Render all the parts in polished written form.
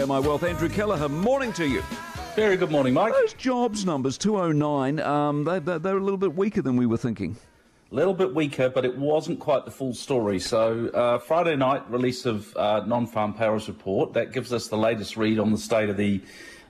JMI Wealth. Andrew Kelleher, morning to you. Very good morning, Mike. Those jobs numbers, 209, they're a little bit weaker than we were thinking. A little bit weaker, but it wasn't quite the full story. So Friday night, release of non-farm payrolls report. That gives us the latest read on the state of the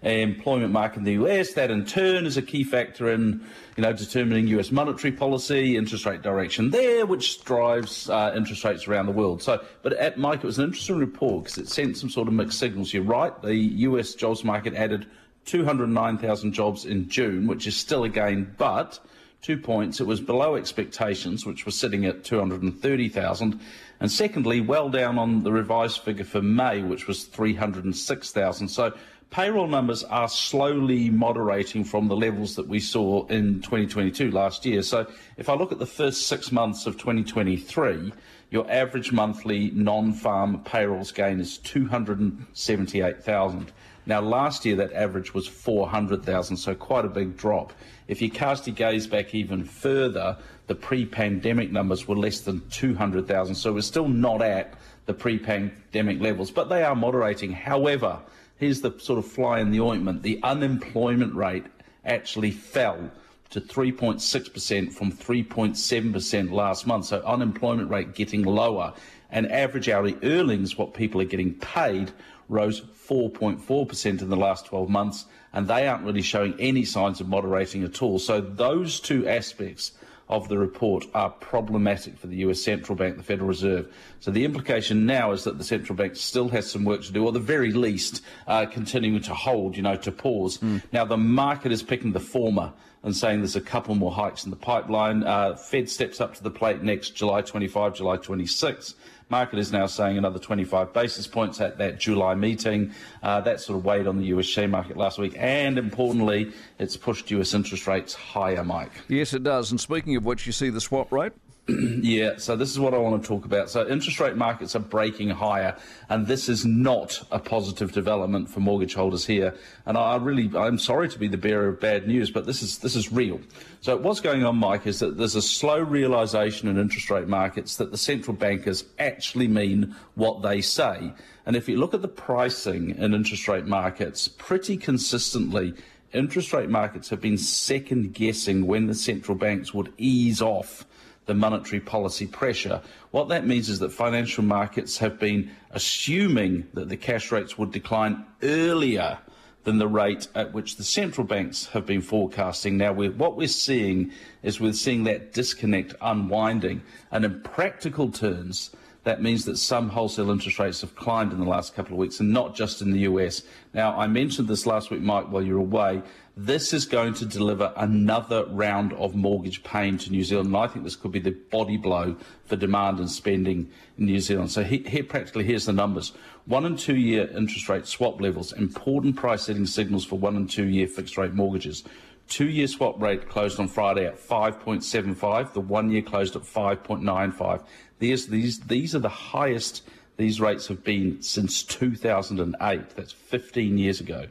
employment market in the US. That in turn is a key factor in, determining US monetary policy, interest rate direction there, which drives interest rates around the world. So, but at Mike, it was an interesting report because it sent some sort of mixed signals. You're right, the US jobs market added 209,000 jobs in June, which is still a gain, but 2 points, it was below expectations, which was sitting at 230,000. And secondly, well down on the revised figure for May, which was 306,000. So payroll numbers are slowly moderating from the levels that we saw in 2022 last year. So if I look at the first 6 months of 2023, your average monthly non-farm payrolls gain is 278,000. Now, last year, that average was 400,000, so quite a big drop. If you cast your gaze back even further, the pre-pandemic numbers were less than 200,000, so we're still not at the pre-pandemic levels, but they are moderating. However, here's the sort of fly in the ointment. The unemployment rate actually fell to 3.6% from 3.7% last month, so unemployment rate getting lower. And average hourly earnings, what people are getting paid, rose 4.4% in the last 12 months, and they aren't really showing any signs of moderating at all. So those two aspects of the report are problematic for the US Central Bank, the Federal Reserve. So the implication now is that the Central Bank still has some work to do, or the very least, continuing to hold, to pause. Now, the market is picking the former and saying there's a couple more hikes in the pipeline. Fed steps up to the plate next July 25, July 26. Market is now saying another 25 basis points at that July meeting. That sort of weighed on the US share market last week. And importantly, it's pushed US interest rates higher, Mike. Yes, it does. And speaking of which, you see the swap rate? Yeah, so this is what I want to talk about. So interest rate markets are breaking higher, and this is not a positive development for mortgage holders here. And I'm sorry to be the bearer of bad news, but this is real. So what's going on, Mike, is that there's a slow realization in interest rate markets that the central bankers actually mean what they say. And if you look at the pricing in interest rate markets, pretty consistently, interest rate markets have been second guessing when the central banks would ease off the monetary policy pressure. What that means is that financial markets have been assuming that the cash rates would decline earlier than the rate at which the central banks have been forecasting. Now, what we're seeing is that disconnect unwinding. And in practical terms, that means that some wholesale interest rates have climbed in the last couple of weeks, and not just in the US. Now, I mentioned this last week, Mike, while you were away. This is going to deliver another round of mortgage pain to New Zealand. And I think this could be the body blow for demand and spending in New Zealand. So here's the numbers. 1 and 2 year interest rate swap levels, important price setting signals for 1 and 2 year fixed rate mortgages. 2 year swap rate closed on Friday at 5.75. The 1 year closed at 5.95. These are the highest these rates have been since 2008. That's 15 years ago.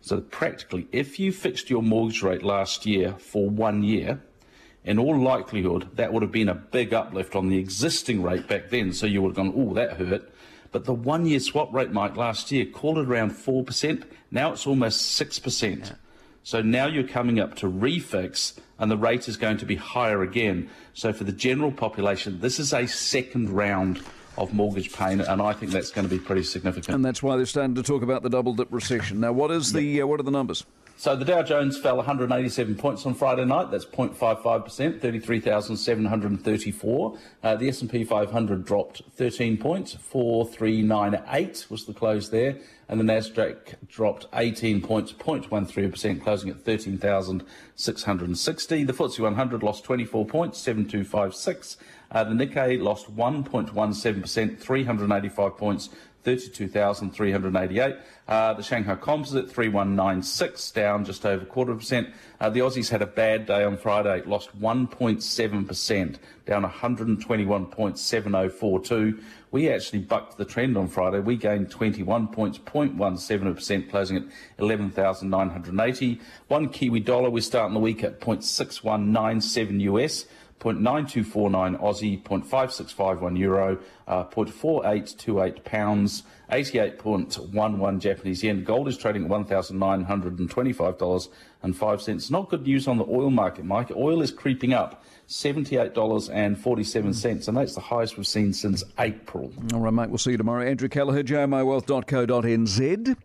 So practically, if you fixed your mortgage rate last year for 1 year, in all likelihood, that would have been a big uplift on the existing rate back then. So you would have gone, oh, that hurt. But the 1 year swap rate, Mike, last year, called it around 4%. Now it's almost 6%. Yeah. So now you're coming up to refix, and the rate is going to be higher again. So for the general population, this is a second round of mortgage pain, and I think that's going to be pretty significant. And that's why they're starting to talk about the double-dip recession. Now, what are the numbers? So the Dow Jones fell 187 points on Friday night. That's 0.55%, 33,734. The S&P 500 dropped 13 points, 4,398 was the close there. And the Nasdaq dropped 18 points, 0.13%, closing at 13,660. The FTSE 100 lost 24 points, 7,256. The Nikkei lost 1.17%, 385 points, 32,388. The Shanghai Composite, 3,196, down just over 0.25%. The Aussies had a bad day on Friday, lost 1.7%, down 121.7042. We actually bucked the trend on Friday. We gained 21 points, 0.17%, closing at 11,980. One Kiwi dollar, we're starting the week at 0.6197 US. 0.9249 Aussie, 0.5651 Euro, 0.4828 Pounds, 88.11 Japanese Yen. Gold is trading at $1,925.05. Not good news on the oil market, Mike. Oil is creeping up, $78.47, and that's the highest we've seen since April. All right, mate, we'll see you tomorrow. Andrew Kelleher, jmiwealth.co.nz.